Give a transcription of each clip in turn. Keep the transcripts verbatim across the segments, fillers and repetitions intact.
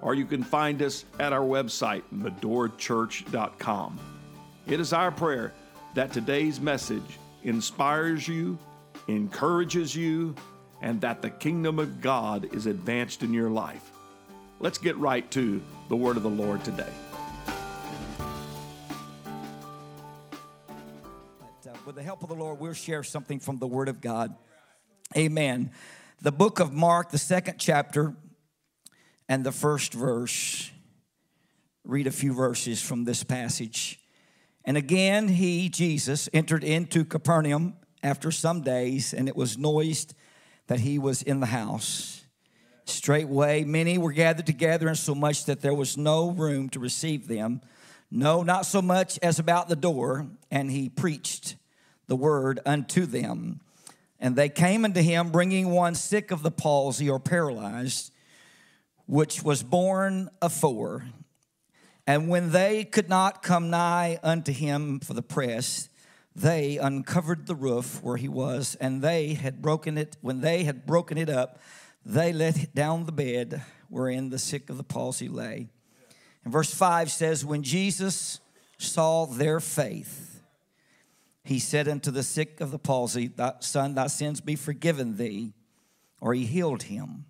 or you can find us at our website, medora church dot com. It is our prayer that today's message inspires you, encourages you, and that the kingdom of God is advanced in your life. Let's get right to the word of the Lord today. With the help of the Lord, we'll share something from the Word of God. Amen. The book of Mark, the second chapter, and the first verse. Read a few verses from this passage. And again, he, Jesus, entered into Capernaum after some days, and it was noised that he was in the house. Straightway, many were gathered together, and so much that there was no room to receive them. No, not so much as about the door. And he preached the word unto them. And they came unto him, bringing one sick of the palsy or paralyzed, which was born afore. And when they could not come nigh unto him for the press, they uncovered the roof where he was, and they had broken it. When they had broken it up, they let down the bed wherein the sick of the palsy lay. And verse five says, when Jesus saw their faith, he said unto the sick of the palsy, thy son, thy sins be forgiven thee. Or he healed him.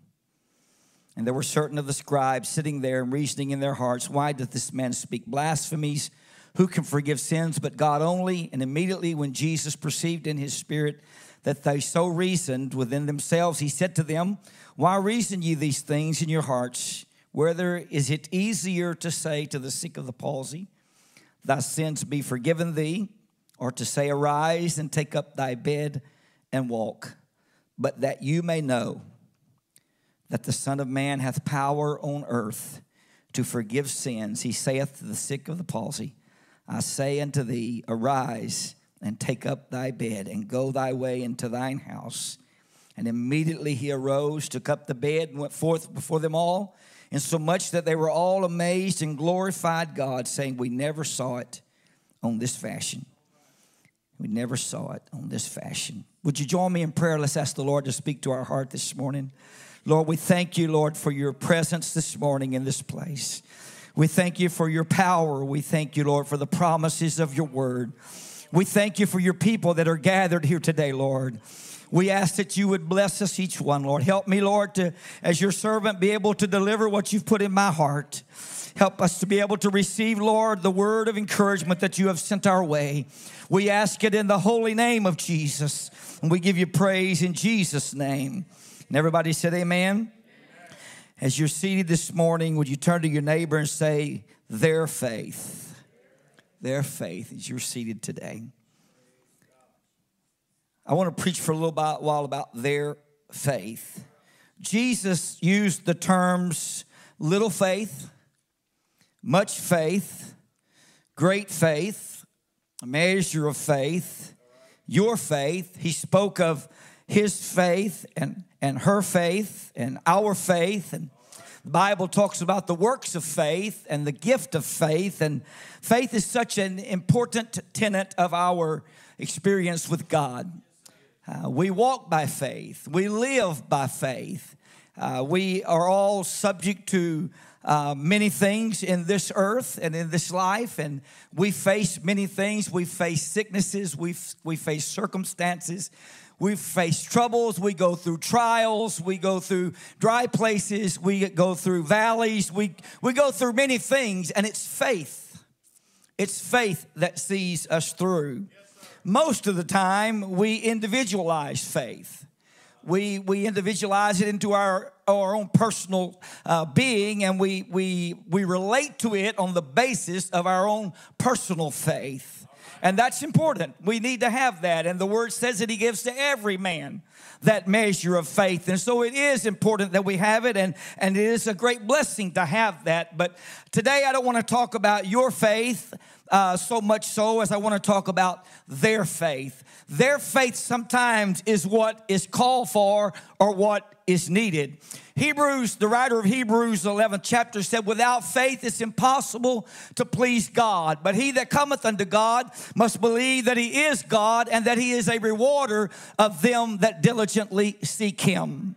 And there were certain of the scribes sitting there and reasoning in their hearts, why doth this man speak blasphemies? Who can forgive sins but God only? And immediately when Jesus perceived in his spirit that they so reasoned within themselves, he said to them, why reason ye these things in your hearts? Whether is it easier to say to the sick of the palsy, thy sins be forgiven thee? Or to say, arise and take up thy bed and walk, but that you may know that the Son of Man hath power on earth to forgive sins. He saith to the sick of the palsy, I say unto thee, arise and take up thy bed and go thy way into thine house. And immediately he arose, took up the bed, and went forth before them all, insomuch that they were all amazed and glorified God, saying, we never saw it on this fashion. We never saw it on this fashion. Would you join me in prayer? Let's ask the Lord to speak to our heart this morning. Lord, we thank you, Lord, for your presence this morning in this place. We thank you for your power. We thank you, Lord, for the promises of your word. We thank you for your people that are gathered here today, Lord. We ask that you would bless us each one, Lord. Help me, Lord, to, as your servant, be able to deliver what you've put in my heart. Help us to be able to receive, Lord, the word of encouragement that you have sent our way. We ask it in the holy name of Jesus, and we give you praise in Jesus' name. And everybody said amen. Amen. As you're seated this morning, would you turn to your neighbor and say, their faith, their faith, as you're seated today. I want to preach for a little while about their faith. Jesus used the terms little faith, much faith, great faith, a measure of faith, your faith. He spoke of his faith and, and her faith and our faith. And the Bible talks about the works of faith and the gift of faith. And faith is such an important tenet of our experience with God. Uh, we walk by faith. We live by faith. Uh, we are all subject to uh, many things in this earth and in this life, and we face many things. We face sicknesses. We we face circumstances. We face troubles. We go through trials. We go through dry places. We go through valleys. We we go through many things, and it's faith. It's faith that sees us through. Most of the time, we individualize faith. We we individualize it into our, our own personal uh, being, and we we we relate to it on the basis of our own personal faith. And that's important. We need to have that. And the Word says that He gives to every man that measure of faith. And so it is important that we have it, and, and it is a great blessing to have that. But today I don't want to talk about your faith uh, so much so as I want to talk about their faith. Their faith sometimes is what is called for or what is needed. Hebrews, the writer of Hebrews eleventh chapter said, without faith it's impossible to please God. But he that cometh unto God must believe that he is God, and that he is a rewarder of them that diligently seek him.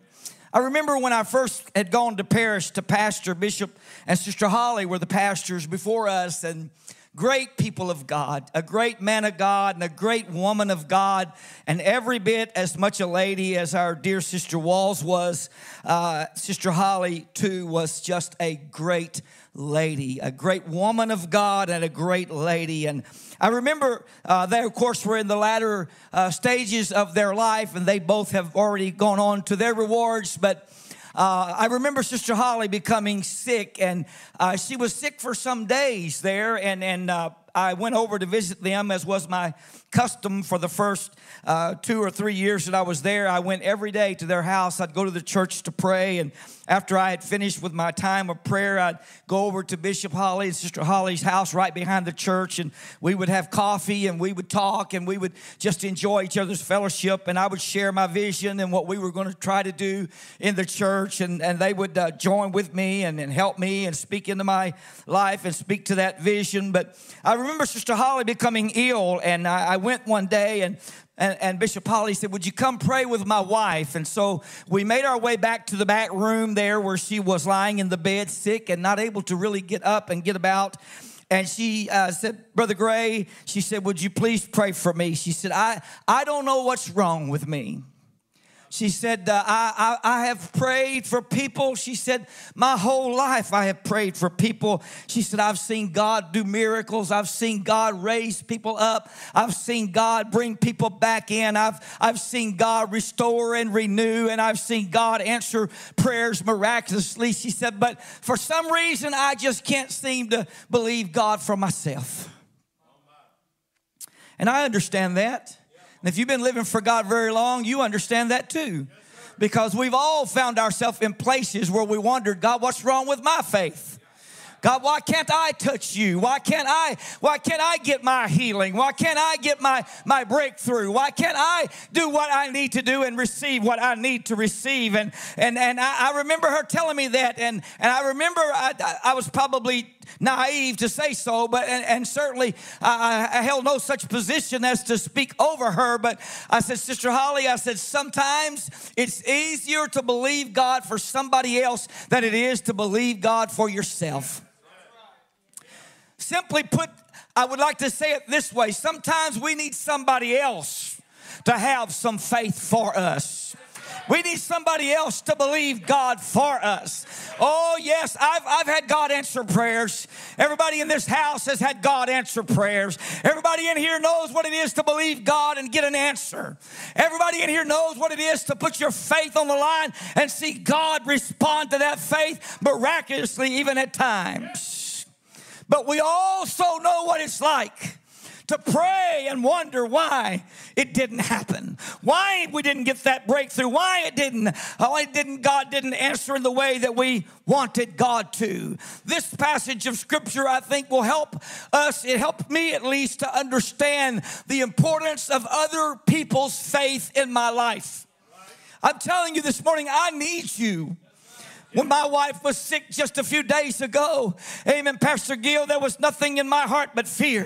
I remember when I first had gone to Paris to pastor. Bishop and Sister Holly were the pastors before us, and great people of God, a great man of God and a great woman of God, and every bit as much a lady as our dear Sister Walls was. Uh, Sister Holly, too, was just a great lady, a great woman of God and a great lady. And I remember uh, they, of course, were in the latter uh, stages of their life, and they both have already gone on to their rewards, but Uh, I remember Sister Holly becoming sick, and uh, she was sick for some days there, and, and uh, I went over to visit them, as was my custom for the first uh, two or three years that I was there. I went every day to their house. I'd go to the church to pray, and after I had finished with my time of prayer, I'd go over to Bishop Holly and Sister Holly's house right behind the church, and we would have coffee, and we would talk, and we would just enjoy each other's fellowship, and I would share my vision and what we were going to try to do in the church, and, and they would uh, join with me and, and help me and speak into my life and speak to that vision. But I remember Sister Holly becoming ill, and I, I went one day, and And, and Bishop Holly said, would you come pray with my wife? And so we made our way back to the back room there where she was lying in the bed sick and not able to really get up and get about. And she uh, said, Brother Gray, she said, would you please pray for me? She said, I, I don't know what's wrong with me. She said, uh, I, I, I have prayed for people. She said, my whole life I have prayed for people. She said, I've seen God do miracles. I've seen God raise people up. I've seen God bring people back in. I've, I've seen God restore and renew, and I've seen God answer prayers miraculously. She said, but for some reason, I just can't seem to believe God for myself. And I understand that. And if you've been living for God very long, you understand that too. Because we've all found ourselves in places where we wondered, God, what's wrong with my faith? God, why can't I touch you? Why can't I, why can't I get my healing? Why can't I get my, my breakthrough? Why can't I do what I need to do and receive what I need to receive? And and, and I, I remember her telling me that, and, and I remember I, I was probably naive to say so, but and, and certainly I, I held no such position as to speak over her, but I said, Sister Holly, I said, sometimes it's easier to believe God for somebody else than it is to believe God for yourself. Simply put, I would like to say it this way. Sometimes we need somebody else to have some faith for us. We need somebody else to believe God for us. Oh, yes, I've, I've had God answer prayers. Everybody in this house has had God answer prayers. Everybody in here knows what it is to believe God and get an answer. Everybody in here knows what it is to put your faith on the line and see God respond to that faith miraculously, even at times. But we also know what it's like to pray and wonder why it didn't happen, why we didn't get that breakthrough, why it didn't, why it didn't, God didn't answer in the way that we wanted God to. This passage of Scripture, I think, will help us, it helped me at least, to understand the importance of other people's faith in my life. I'm telling you this morning, I need you. When my wife was sick just a few days ago, amen, Pastor Gill, there was nothing in my heart but fear.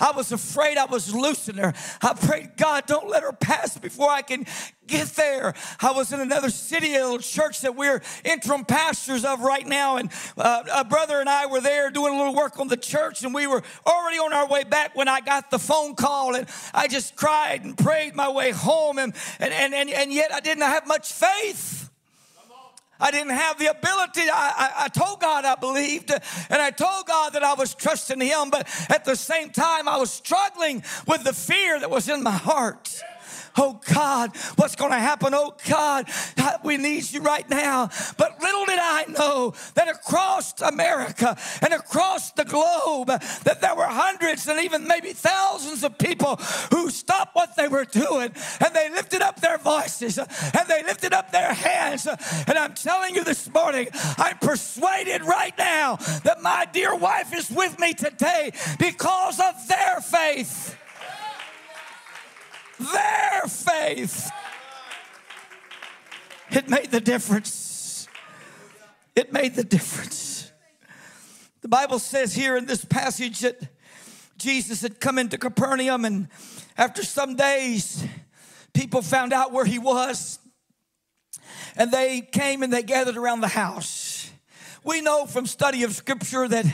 I was afraid I was losing her. I prayed, God, don't let her pass before I can get there. I was in another city, a little church that we're interim pastors of right now, and uh, a brother and I were there doing a little work on the church, and we were already on our way back when I got the phone call, and I just cried and prayed my way home, and, and, and, and, and yet I didn't have much faith. I didn't have the ability. I, I, I told God I believed, and I told God that I was trusting Him, but at the same time, I was struggling with the fear that was in my heart. Oh God, what's going to happen? Oh God, we need you right now. But little did I know that across America and across the globe that there were hundreds and even maybe thousands of people who stopped what they were doing and they lifted up their voices and they lifted up their hands. And I'm telling you this morning, I'm persuaded right now that my dear wife is with me today because of their faith. Their faith. It made the difference. It made the difference. The Bible says here in this passage that Jesus had come into Capernaum, and after some days, people found out where he was, and they came and they gathered around the house. We know from study of Scripture that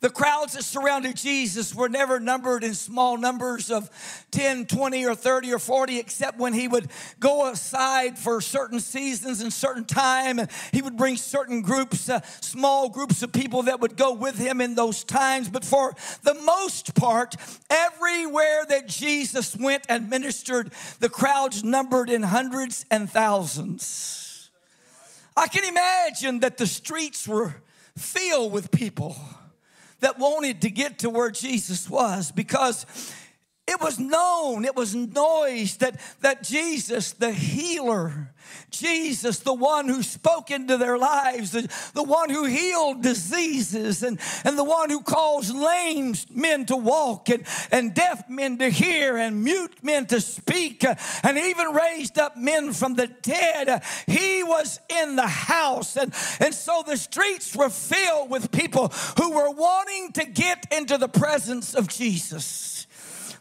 the crowds that surrounded Jesus were never numbered in small numbers of ten, twenty, or thirty, or forty, except when he would go aside for certain seasons and certain time. He would bring certain groups, uh, small groups of people that would go with him in those times. But for the most part, everywhere that Jesus went and ministered, the crowds numbered in hundreds and thousands. I can imagine that the streets were filled with people that wanted to get to where Jesus was, because it was known, it was noised that, that Jesus, the healer, Jesus, the one who spoke into their lives, the, the one who healed diseases, and, and the one who caused lame men to walk, and, and deaf men to hear, and mute men to speak, and even raised up men from the dead. He was in the house. And, and so the streets were filled with people who were wanting to get into the presence of Jesus.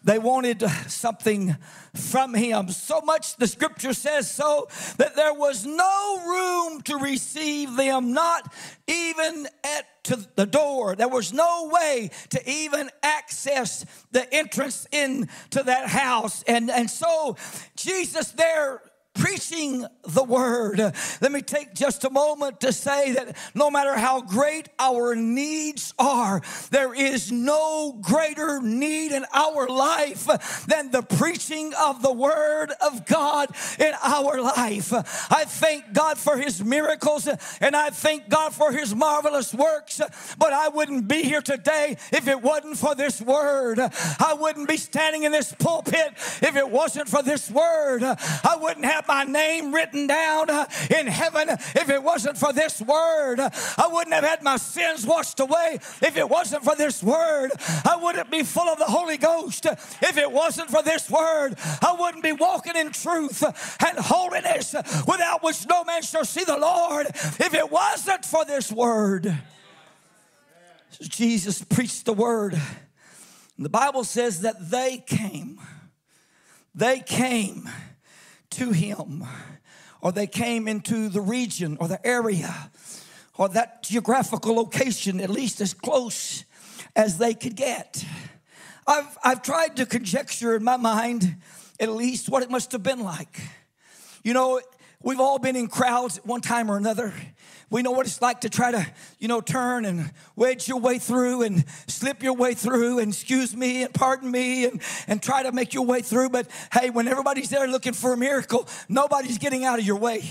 They wanted something from him. So much, the Scripture says so, that there was no room to receive them, not even at to the door. There was no way to even access the entrance into that house. And, and so Jesus there preaching the word. Let me take just a moment to say that no matter how great our needs are, there is no greater need in our life than the preaching of the word of God in our life. I thank God for his miracles, and I thank God for his marvelous works, but I wouldn't be here today if it wasn't for this word. I wouldn't be standing in this pulpit if it wasn't for this word. I wouldn't have my name written down in heaven if it wasn't for this word. I wouldn't have had my sins washed away if it wasn't for this word. I wouldn't be full of the Holy Ghost if it wasn't for this word. I wouldn't be walking in truth and holiness, without which no man shall see the Lord, if it wasn't for this word. So Jesus preached the word. And the Bible says that they came. They came to him, or they came into the region or the area or that geographical location, at least as close as they could get. I've, I've tried to conjecture in my mind at least what it must have been like. You know, we've all been in crowds at one time or another. We know what it's like to try to, you know, turn and wedge your way through and slip your way through and excuse me and pardon me and, and try to make your way through. But hey, when everybody's there looking for a miracle, nobody's getting out of your way.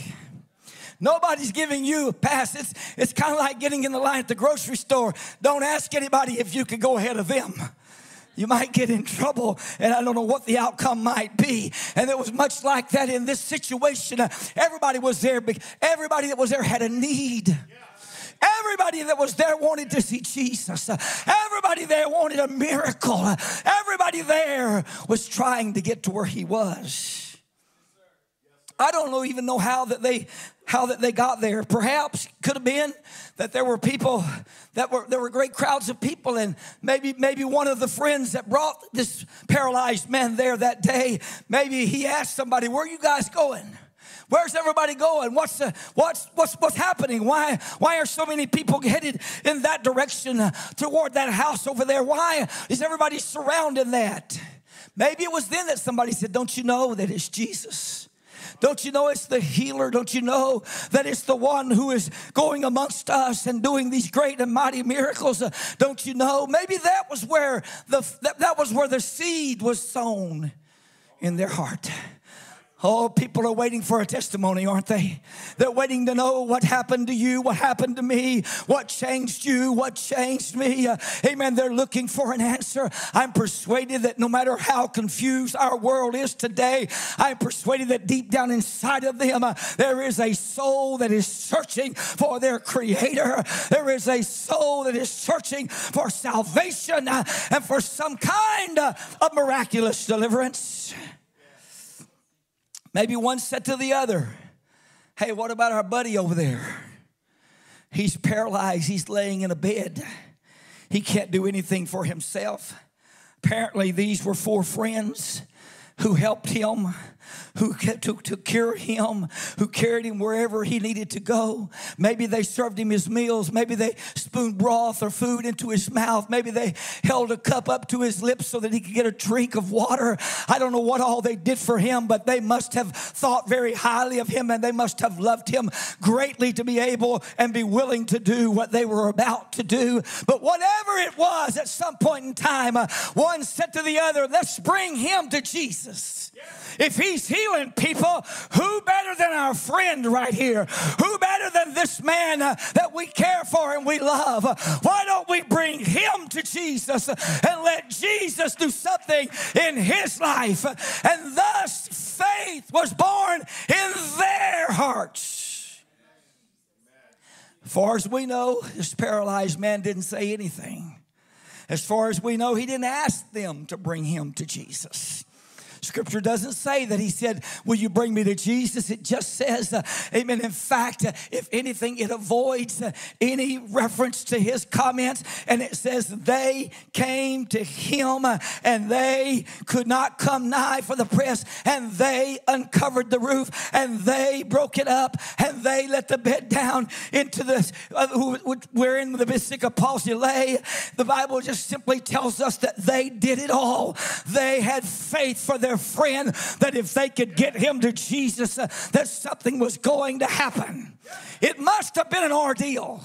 Nobody's giving you a pass. It's, it's kind of like getting in the line at the grocery store. Don't ask anybody if you could go ahead of them. You might get in trouble, and I don't know what the outcome might be. And it was much like that in this situation. Everybody was there. Everybody that was there had a need. Everybody that was there wanted to see Jesus. Everybody there wanted a miracle. Everybody there was trying to get to where he was. I don't know, even know how that they how that they got there. Perhaps could have been that there were people that were there were great crowds of people, and maybe maybe one of the friends that brought this paralyzed man there that day, maybe he asked somebody, "Where are you guys going? Where's everybody going? What's the, what's what's what's happening? Why why are so many people headed in that direction toward that house over there? Why is everybody surrounding that?" Maybe it was then that somebody said, "Don't you know that it's Jesus? Don't you know it's the healer? Don't you know that it's the one who is going amongst us and doing these great and mighty miracles? Don't you know?" Maybe that was where the that, that was where the seed was sown in their heart. Oh, people are waiting for a testimony, aren't they? They're waiting to know what happened to you, what happened to me, what changed you, what changed me. Uh, amen. They're looking for an answer. I'm persuaded that no matter how confused our world is today, I'm persuaded that deep down inside of them, uh, there is a soul that is searching for their Creator. There is a soul that is searching for salvation uh, and for some kind uh, of miraculous deliverance. Maybe one said to the other, hey, what about our buddy over there? He's paralyzed. He's laying in a bed. He can't do anything for himself. Apparently, these were four friends who helped him, who took to cure him, who carried him wherever he needed to go. Maybe they served him his meals. Maybe they spooned broth or food into his mouth. Maybe they held a cup up to his lips so that he could get a drink of water. I don't know what all they did for him, but they must have thought very highly of him, and they must have loved him greatly to be able and be willing to do what they were about to do. But whatever it was, at some point in time, uh, one said to the other, let's bring him to Jesus. If he healing people, who better than our friend right here? Who better than this man uh, that we care for and we love? Why don't we bring him to Jesus and let Jesus do something in his life? And thus faith was born in their hearts. As far as we know, this paralyzed man didn't say anything. As far as we know, he didn't ask them to bring him to Jesus. Scripture doesn't say that he said, will you bring me to Jesus? It just says, uh, amen. In fact, uh, if anything, it avoids uh, any reference to his comments. And it says they came to him uh, and they could not come nigh for the press. And they uncovered the roof and they broke it up and they let the bed down into the, uh, wherein the sick of palsy lay. The Bible just simply tells us that they did it all. They had faith for their Their friend, that if they could get him to Jesus, uh, that something was going to happen. It must have been an ordeal.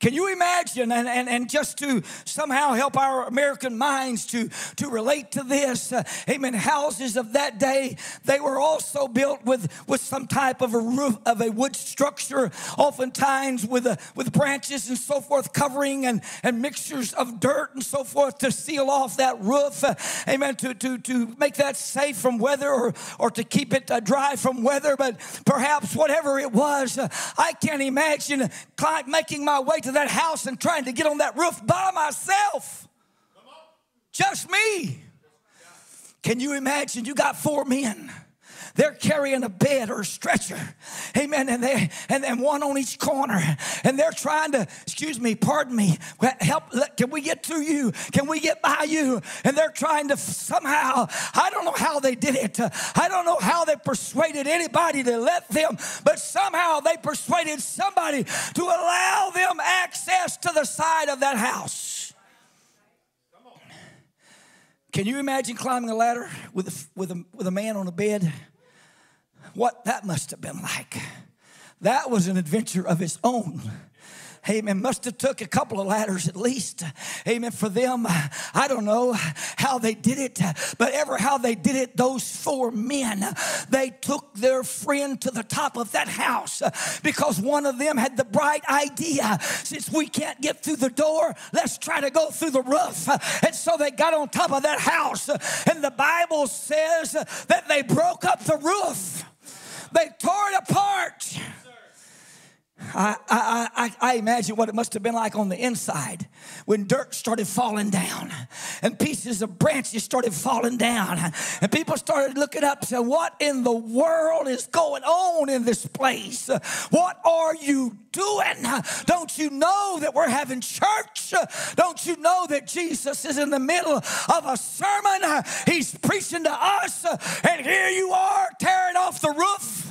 Can you imagine, and, and, and just to somehow help our American minds to, to relate to this, uh, amen, houses of that day, they were also built with, with some type of a roof, of a wood structure, oftentimes with a, with branches and so forth covering and, and mixtures of dirt and so forth to seal off that roof, uh, amen, to, to, to make that safe from weather or, or to keep it uh, dry from weather, but perhaps whatever it was, uh, I can't imagine making my way to that house and trying to get on that roof by myself. Just me. Can you imagine? You got four men. They're carrying a bed or a stretcher. Amen. And they and then one on each corner. And they're trying to, excuse me, pardon me, help. Can we get through you? Can we get by you? And they're trying to somehow, I don't know how they did it. I don't know how they persuaded anybody to let them, but somehow they persuaded somebody to allow them access to the side of that house. Can you imagine climbing a ladder with, with, a, with a man on a bed? What that must have been like. That was an adventure of its own. Amen. Must have took a couple of ladders at least. Amen. For them, I don't know how they did it, but ever how they did it, those four men, they took their friend to the top of that house because one of them had the bright idea, since we can't get through the door, let's try to go through the roof. And so they got on top of that house, and the Bible says that they broke up the roof. They tore it apart. I, I, I, I imagine what it must have been like on the inside when dirt started falling down and pieces of branches started falling down and people started looking up and saying, what in the world is going on in this place? What are you doing? Don't you know that we're having church? Don't you know that Jesus is in the middle of a sermon? He's preaching to us, and here you are tearing off the roof.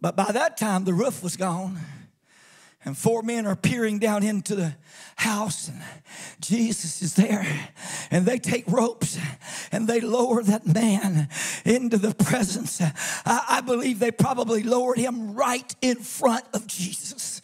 But by that time, the roof was gone, and four men are peering down into the house, and Jesus is there, and they take ropes, and they lower that man into the presence. I, I believe they probably lowered him right in front of Jesus.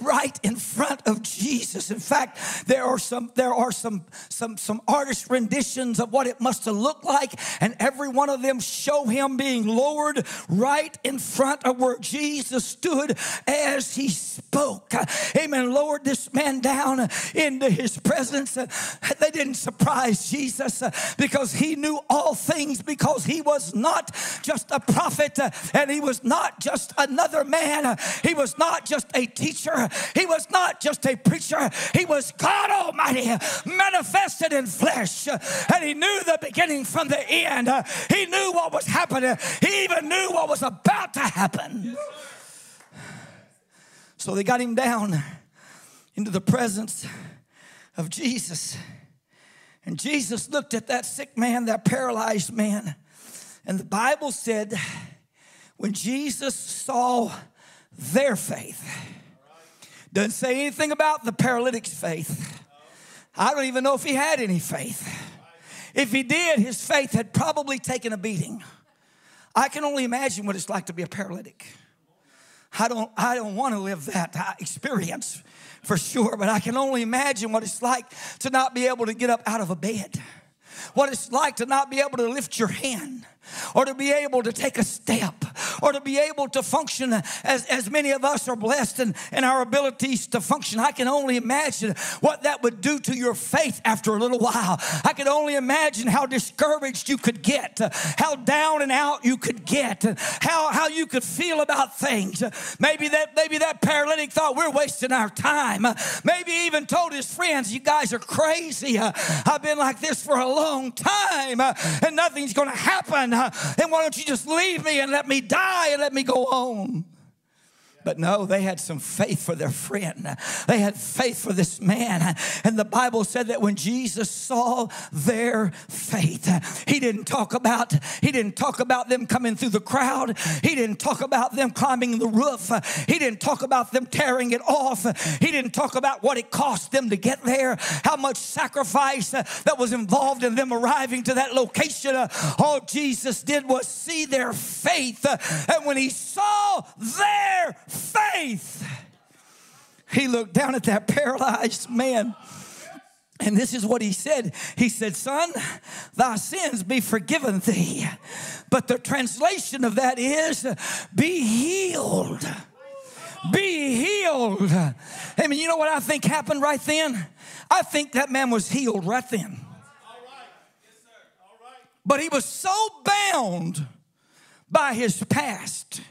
right in front of Jesus. In fact, there are some there are some some some artist renditions of what it must have looked like, and every one of them show him being lowered right in front of where Jesus stood as he spoke. Amen. Lowered this man down into his presence. They didn't surprise Jesus because he knew all things, because he was not just a prophet, and he was not just another man. He was not just a teacher. He was not just a preacher. He was God Almighty manifested in flesh, and he knew the beginning from the end. He knew what was happening. He even knew what was about to happen. So they got him down into the presence of Jesus. And Jesus looked at that sick man, that paralyzed man. And the Bible said, when Jesus saw their faith, doesn't say anything about the paralytic's faith. I don't even know if he had any faith. If he did, his faith had probably taken a beating. I can only imagine what it's like to be a paralytic. I don't, I don't want to live that experience for sure, but I can only imagine what it's like to not be able to get up out of a bed. What it's like to not be able to lift your hand, or to be able to take a step, or to be able to function as, as many of us are blessed in, in our abilities to function. I can only imagine what that would do to your faith after a little while. I can only imagine how discouraged you could get, how down and out you could get, how, how you could feel about things. Maybe that, maybe that paralytic thought, we're wasting our time. Maybe he even told his friends, you guys are crazy. I've been like this for a long time, and nothing's going to happen. And why don't you just leave me and let me die and let me go home? But no, they had some faith for their friend. They had faith for this man. And the Bible said that when Jesus saw their faith, he didn't talk about, he didn't talk about them coming through the crowd. He didn't talk about them climbing the roof. He didn't talk about them tearing it off. He didn't talk about what it cost them to get there, how much sacrifice that was involved in them arriving to that location. All Jesus did was see their faith. And when he saw their faith, Faith. He looked down at that paralyzed man, and this is what he said. He said, son, thy sins be forgiven thee. But the translation of that is, be healed. Be healed. I mean, you know what I think happened right then? I think that man was healed right then. But he was so bound by his past.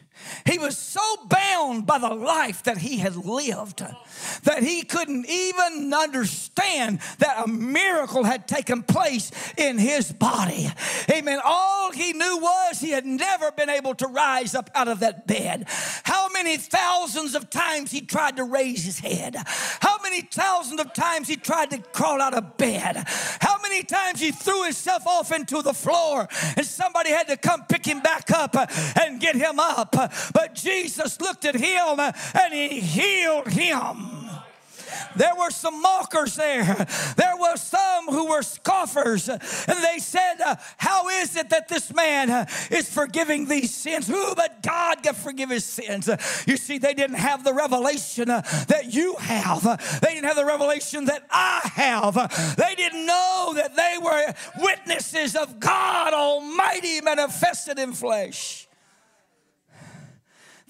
He was so bound by the life that he had lived that he couldn't even understand that a miracle had taken place in his body. Amen. All he knew was he had never been able to rise up out of that bed. How many thousands of times he tried to raise his head? How many thousands of times he tried to crawl out of bed? How many times he threw himself off into the floor and somebody had to come pick him back up and get him up? But Jesus looked at him and he healed him. There were some mockers there. There were some who were scoffers. And they said, how is it that this man is forgiving these sins? Who but God can forgive his sins? You see, they didn't have the revelation that you have. They didn't have the revelation that I have. They didn't know that they were witnesses of God Almighty manifested in flesh.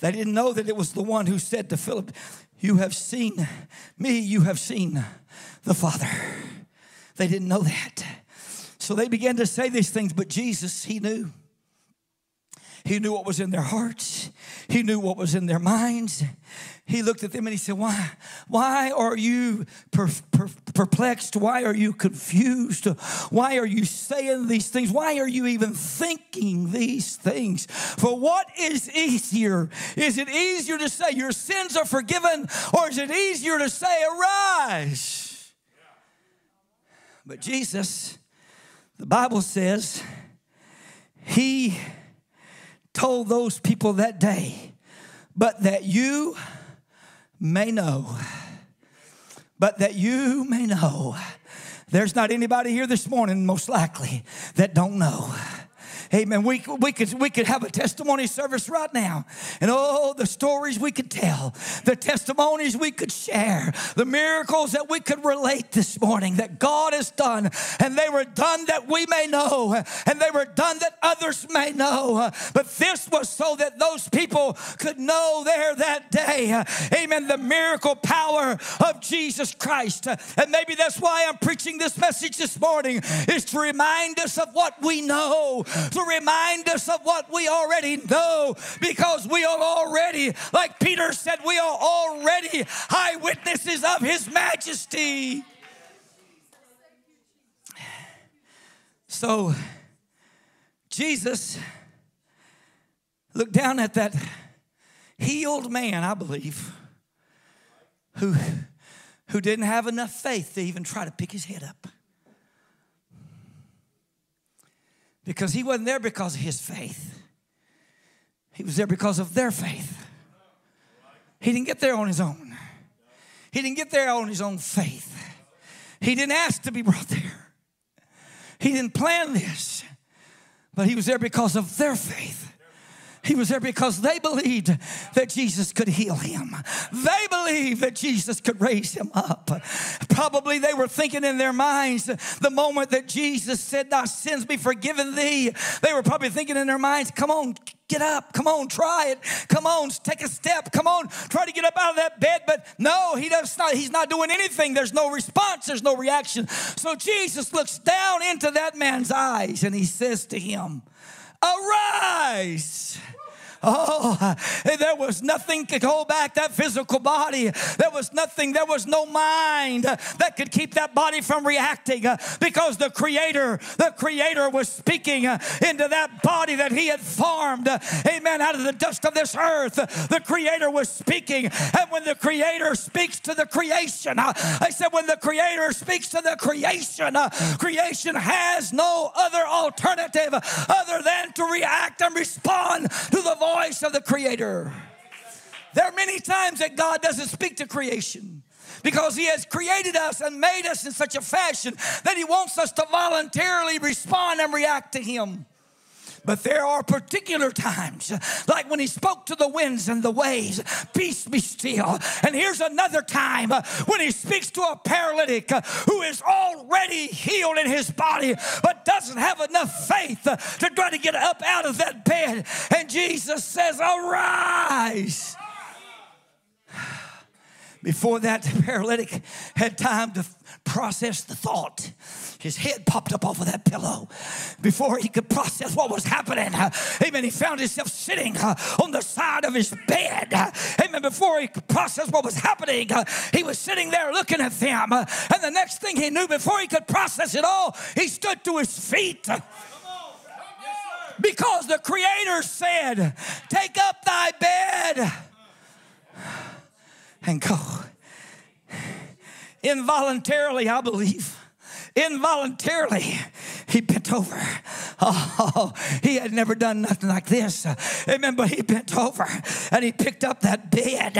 They didn't know that it was the one who said to Philip, you have seen me, you have seen the Father. They didn't know that. So they began to say these things, but Jesus, he knew. He knew what was in their hearts. He knew what was in their minds. He looked at them and he said, why, why are you per, per, perplexed? Why are you confused? Why are you saying these things? Why are you even thinking these things? For what is easier? Is it easier to say your sins are forgiven, or is it easier to say arise? But Jesus, the Bible says, he told those people that day, but that you may know, but that you may know. There's not anybody here this morning, most likely, that don't know. Amen. We, we, could, we could have a testimony service right now. And oh, the stories we could tell, the testimonies we could share, the miracles that we could relate this morning that God has done. And they were done that we may know. And they were done that others may know. But this was so that those people could know there that day. Amen. The miracle power of Jesus Christ. And maybe that's why I'm preaching this message this morning, is to remind us of what we know, to remind us of what we already know, because we are already, like Peter said, we are already eyewitnesses of His majesty. So Jesus looked down at that healed man, I believe, who, who didn't have enough faith to even try to pick his head up. Because he wasn't there because of his faith. He was there because of their faith. He didn't get there on his own. He didn't get there on his own faith. He didn't ask to be brought there. He didn't plan this. But he was there because of their faith. He was there because they believed that Jesus could heal him. They believed that Jesus could raise him up. Probably they were thinking in their minds, the moment that Jesus said, "Thy sins be forgiven thee," they were probably thinking in their minds, "Come on, get up. Come on, try it. Come on, take a step. Come on, try to get up out of that bed." But no, he does not. He's not doing anything. There's no response. There's no reaction. So Jesus looks down into that man's eyes and he says to him, "Arise." Oh, there was nothing could hold back that physical body. There was nothing, there was no mind that could keep that body from reacting, because the Creator, the Creator was speaking into that body that He had formed. Amen. Out of the dust of this earth, the Creator was speaking. And when the Creator speaks to the creation, I said, when the Creator speaks to the creation, creation has no other alternative other than to react and respond to the voice. Voice of the Creator. There are many times that God doesn't speak to creation, because He has created us and made us in such a fashion that He wants us to voluntarily respond and react to Him. But there are particular times, like when He spoke to the winds and the waves, "Peace, be still." And here's another time when He speaks to a paralytic who is already healed in his body, but doesn't have enough faith to try to get up out of that bed. And Jesus says, "Arise." Before that paralytic had time to process the thought, his head popped up off of that pillow. Before he could process what was happening, amen, he found himself sitting on the side of his bed. Amen, before he could process what was happening, he was sitting there looking at them. And the next thing he knew, before he could process it all, he stood to his feet. Because the Creator said, "Take up thy bed and go." Involuntarily, I believe, involuntarily, he bent over. Oh, he had never done nothing like this. Amen. But he bent over and he picked up that bed.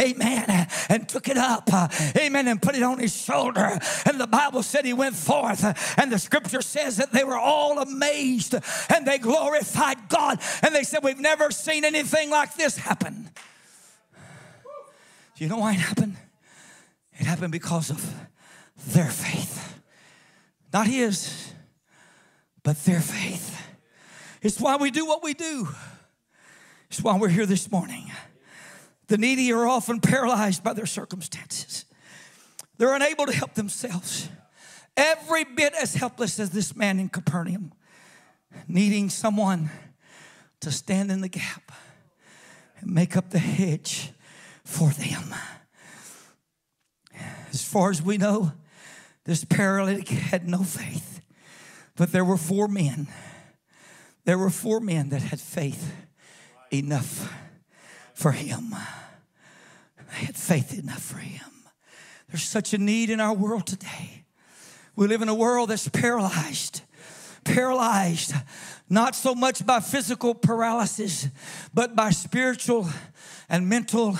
Amen. And took it up. Amen. And put it on his shoulder. And the Bible said he went forth. And the scripture says that they were all amazed and they glorified God. And they said, "We've never seen anything like this happen." Do you know why it happened? It happened because of their faith. Not his, but their faith. It's why we do what we do. It's why we're here this morning. The needy are often paralyzed by their circumstances. They're unable to help themselves. Every bit as helpless as this man in Capernaum, needing someone to stand in the gap and make up the hedge for them. As far as we know, this paralytic had no faith. But there were four men. There were four men that had faith enough for him. They had faith enough for him. There's such a need in our world today. We live in a world that's paralyzed. Paralyzed, not so much by physical paralysis, but by spiritual and mental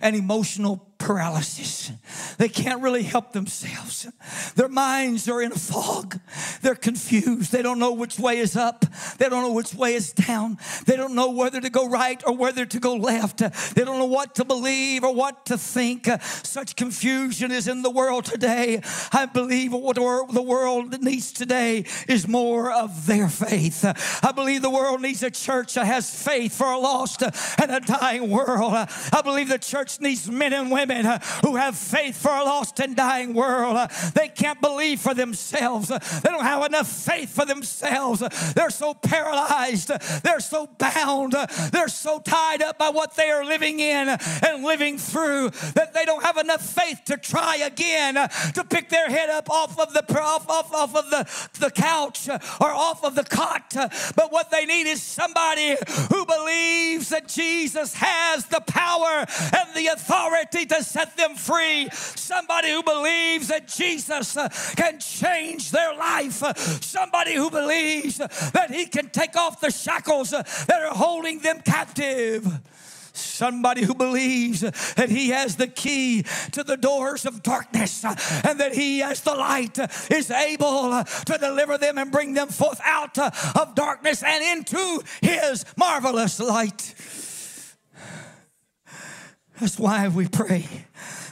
and emotional paralysis. They can't really help themselves. Their minds are in a fog. They're confused. They don't know which way is up. They don't know which way is down. They don't know whether to go right or whether to go left. They don't know what to believe or what to think. Such confusion is in the world today. I believe what the world needs today is more of their faith. I believe the world needs a church that has faith for a lost and a dying world. I believe the church needs men and women who have faith for a lost and dying world. They can't believe for themselves. They don't have enough faith for themselves. They're so paralyzed. They're so bound. They're so tied up by what they are living in and living through that they don't have enough faith to try again, to pick their head up off of the off, off, off of the, the couch or off of the cot. But what they need is somebody who believes that Jesus has the power and the authority to set them free. Somebody who believes that Jesus can change their life. Somebody who believes that he can take off the shackles that are holding them captive. Somebody who believes that he has the key to the doors of darkness and that he, as the light, is able to deliver them and bring them forth out of darkness and into his marvelous light. That's why we pray.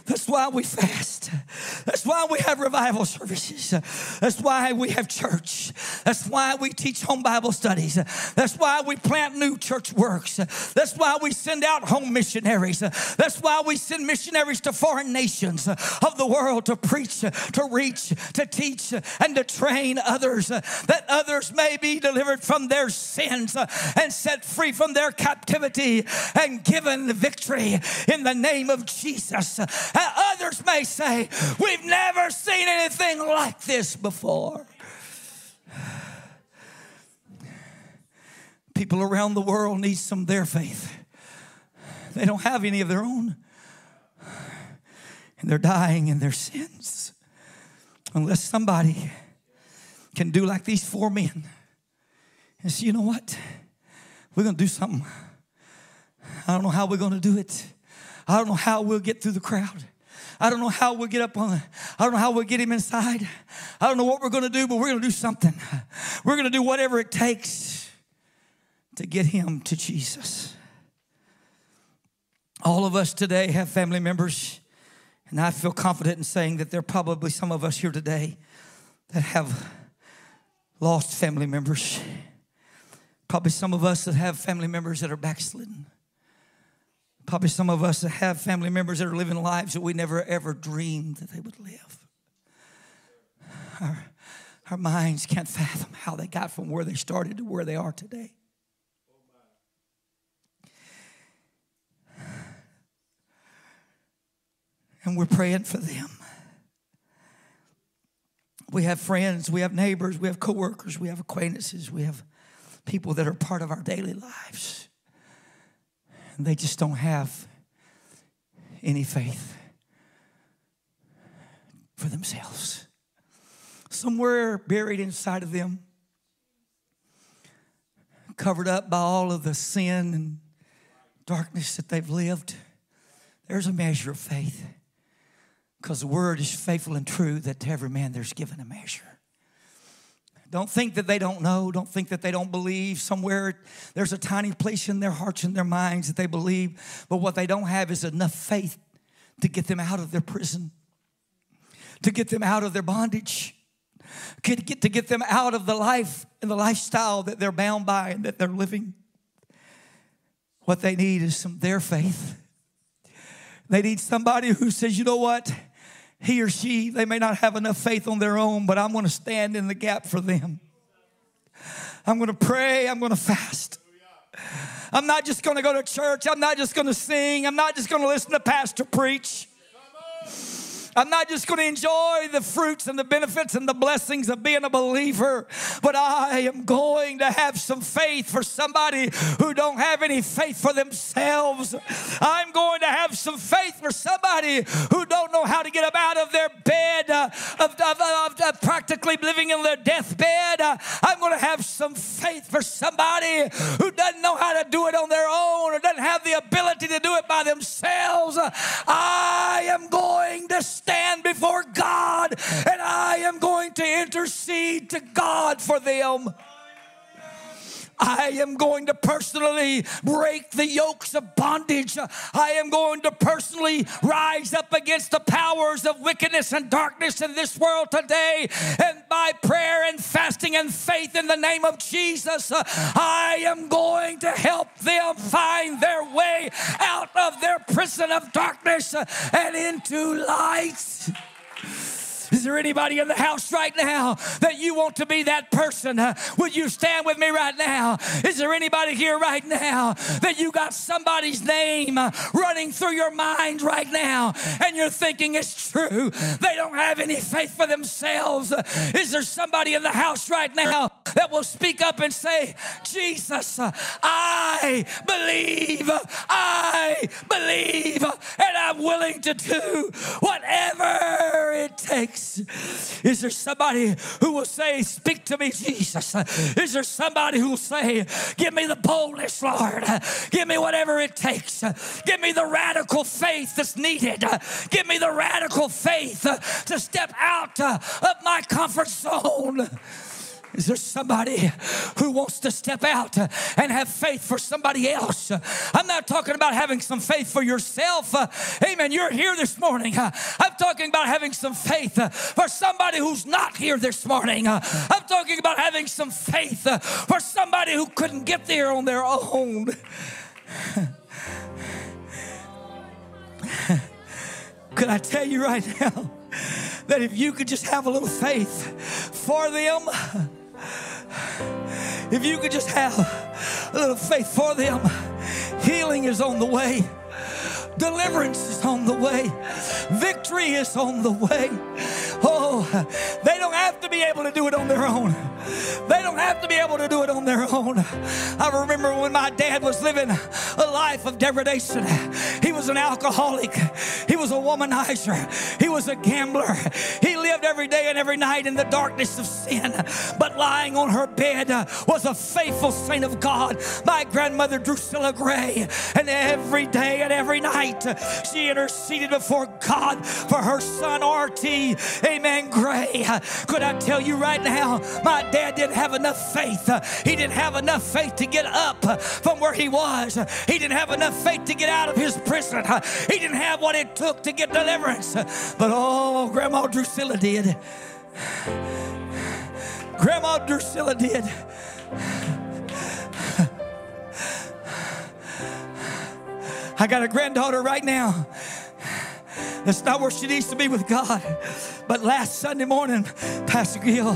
That's why we fast. That's why we have revival services. That's why we have church. That's why we teach home Bible studies. That's why we plant new church works. That's why we send out home missionaries. That's why we send missionaries to foreign nations of the world to preach, to reach, to teach, and to train others, that others may be delivered from their sins and set free from their captivity and given victory in the name of Jesus. And others may say, we've never seen anything like this before. People around the world need some of their faith. They don't have any of their own. And they're dying in their sins. Unless somebody can do like these four men and say, you know what? We're going to do something. I don't know how we're going to do it. I don't know how we'll get through the crowd. I don't know how we'll get up on the, I don't know how we'll get him inside. I don't know what we're going to do, but we're going to do something. We're going to do whatever it takes to get him to Jesus. All of us today have family members, and I feel confident in saying that there are probably some of us here today that have lost family members. Probably some of us that have family members that are backslidden. Probably some of us that have family members that are living lives that we never, ever dreamed that they would live. Our, our minds can't fathom how they got from where they started to where they are today. And we're praying for them. We have friends, we have neighbors, we have coworkers, we have acquaintances, we have people that are part of our daily lives. They just don't have any faith for themselves. Somewhere buried inside of them, covered up by all of the sin and darkness that they've lived, there's a measure of faith. Because the word is faithful and true that to every man there's given a measure. Don't think that they don't know. Don't think that they don't believe. Somewhere there's a tiny place in their hearts and their minds that they believe. But what they don't have is enough faith to get them out of their prison, to get them out of their bondage, to get, to get them out of the life and the lifestyle that they're bound by and that they're living. What they need is some their faith. They need somebody who says, you know what? He or she, they may not have enough faith on their own, but I'm going to stand in the gap for them. I'm going to pray. I'm going to fast. I'm not just going to go to church. I'm not just going to sing. I'm not just going to listen to pastor preach. I'm not just going to enjoy the fruits and the benefits and the blessings of being a believer, but I am going to have some faith for somebody who don't have any faith for themselves. I'm going to have some faith for somebody who don't know how to get up out of their bed, uh, of, of, of, of practically living in their deathbed. Uh, I'm going to have some faith for somebody who doesn't know how to do it on their own or doesn't have the ability to do it by themselves. Uh, I am going to stand before God, and I am going to intercede to God for them. I am going to personally break the yokes of bondage. I am going to personally rise up against the powers of wickedness and darkness in this world today. And by prayer and fasting and faith in the name of Jesus, I am going to help them find their way out of their prison of darkness and into light. Is there anybody in the house right now that you want to be that person? Uh, would you stand with me right now? Is there anybody here right now that you got somebody's name uh, running through your mind right now and you're thinking it's true? They don't have any faith for themselves. Uh, is there somebody in the house right now that will speak up and say, Jesus, uh, I believe, uh, I believe, uh, and I'm willing to do whatever it takes? Is there somebody who will say, speak to me, Jesus? Is there somebody who will say, give me the boldness, Lord? Give me whatever it takes. Give me the radical faith that's needed. Give me the radical faith to step out of my comfort zone. Is there somebody who wants to step out and have faith for somebody else? I'm not talking about having some faith for yourself. Amen. You're here this morning. I'm talking about having some faith for somebody who's not here this morning. I'm talking about having some faith for somebody who couldn't get there on their own. Could I tell you right now that if you could just have a little faith for them, if you could just have a little faith for them, healing is on the way. Deliverance is on the way. Victory is on the way. Oh, they don't have to be able to do it on their own. They don't have to be able to do it on their own. I remember when my dad was living a life of degradation. He was an alcoholic. He was a womanizer. He was a gambler. He lived every day and every night in the darkness of sin. But lying on her bed was a faithful saint of God, my grandmother Drusilla Gray. And every day and every night, she interceded before God for her son R T. Amen, Gray. Could I tell you right now, my dad didn't have enough faith. He didn't have enough faith to get up from where he was. He didn't have enough faith to get out of his prison. He didn't have what it took to get deliverance. But oh, Grandma Drusilla did. Grandma Drusilla did. I got a granddaughter right now that's not where she needs to be with God. But last Sunday morning, Pastor Gill,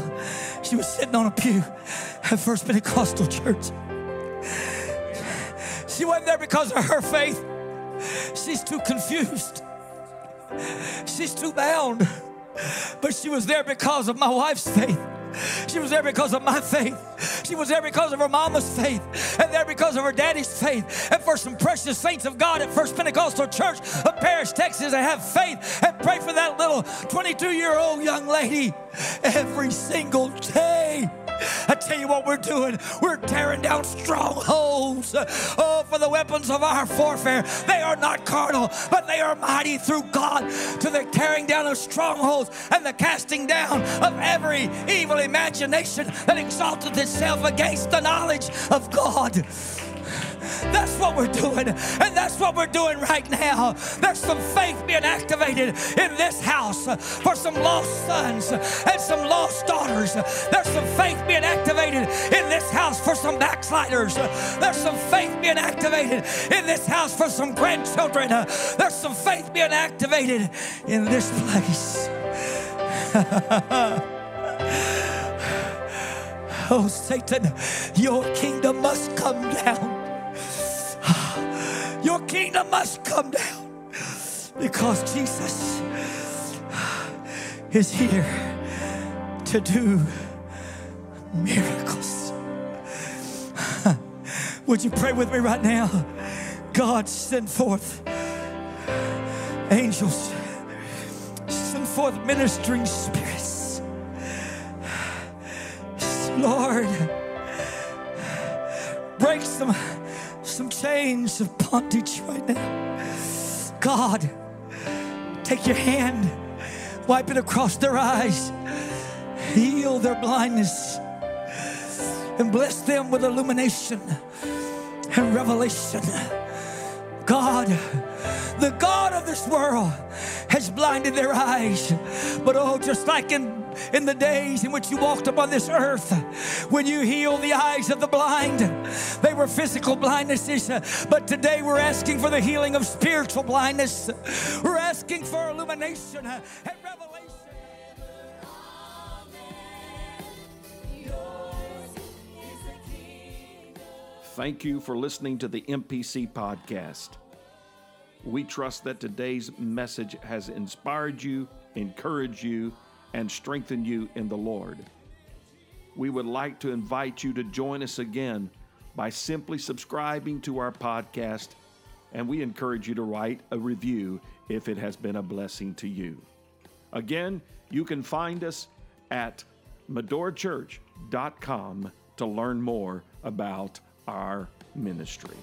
she was sitting on a pew at First Pentecostal Church. She wasn't there because of her faith. She's too confused. She's too bound. But she was there because of my wife's faith. She was there because of my faith. She was there because of her mama's faith, and there because of her daddy's faith. And for some precious saints of God at First Pentecostal Church of Paris, Texas, that have faith and pray for that little twenty-two-year-old young lady every single day. I tell you what we're doing. We're tearing down strongholds. Oh, for the weapons of our warfare, they are not carnal, but they are mighty through God to the tearing down of strongholds and the casting down of every evil imagination that exalted itself against the knowledge of God. That's what we're doing, and that's what we're doing right now. There's some faith being activated in this house for some lost sons and some lost daughters. There's some faith being activated in this house for some backsliders. There's some faith being activated in this house for some grandchildren. There's some faith being activated in this place. Oh, Satan, your kingdom must come down. Your kingdom must come down because Jesus is here to do miracles. Would you pray with me right now? God, send forth angels. Send forth ministering spirits. Lord, break some, some chains of bondage right now. God, take your hand, wipe it across their eyes, heal their blindness, and bless them with illumination and revelation. God, the God of this world has blinded their eyes. But oh, just like in, in the days in which you walked upon this earth, when you healed the eyes of the blind, they were physical blindnesses. But today we're asking for the healing of spiritual blindness. We're asking for illumination and revelation. Thank you for listening to the M P C podcast. We trust that today's message has inspired you, encouraged you, and strengthened you in the Lord. We would like to invite you to join us again by simply subscribing to our podcast, and we encourage you to write a review if it has been a blessing to you. Again, you can find us at medora church dot com to learn more about our ministry.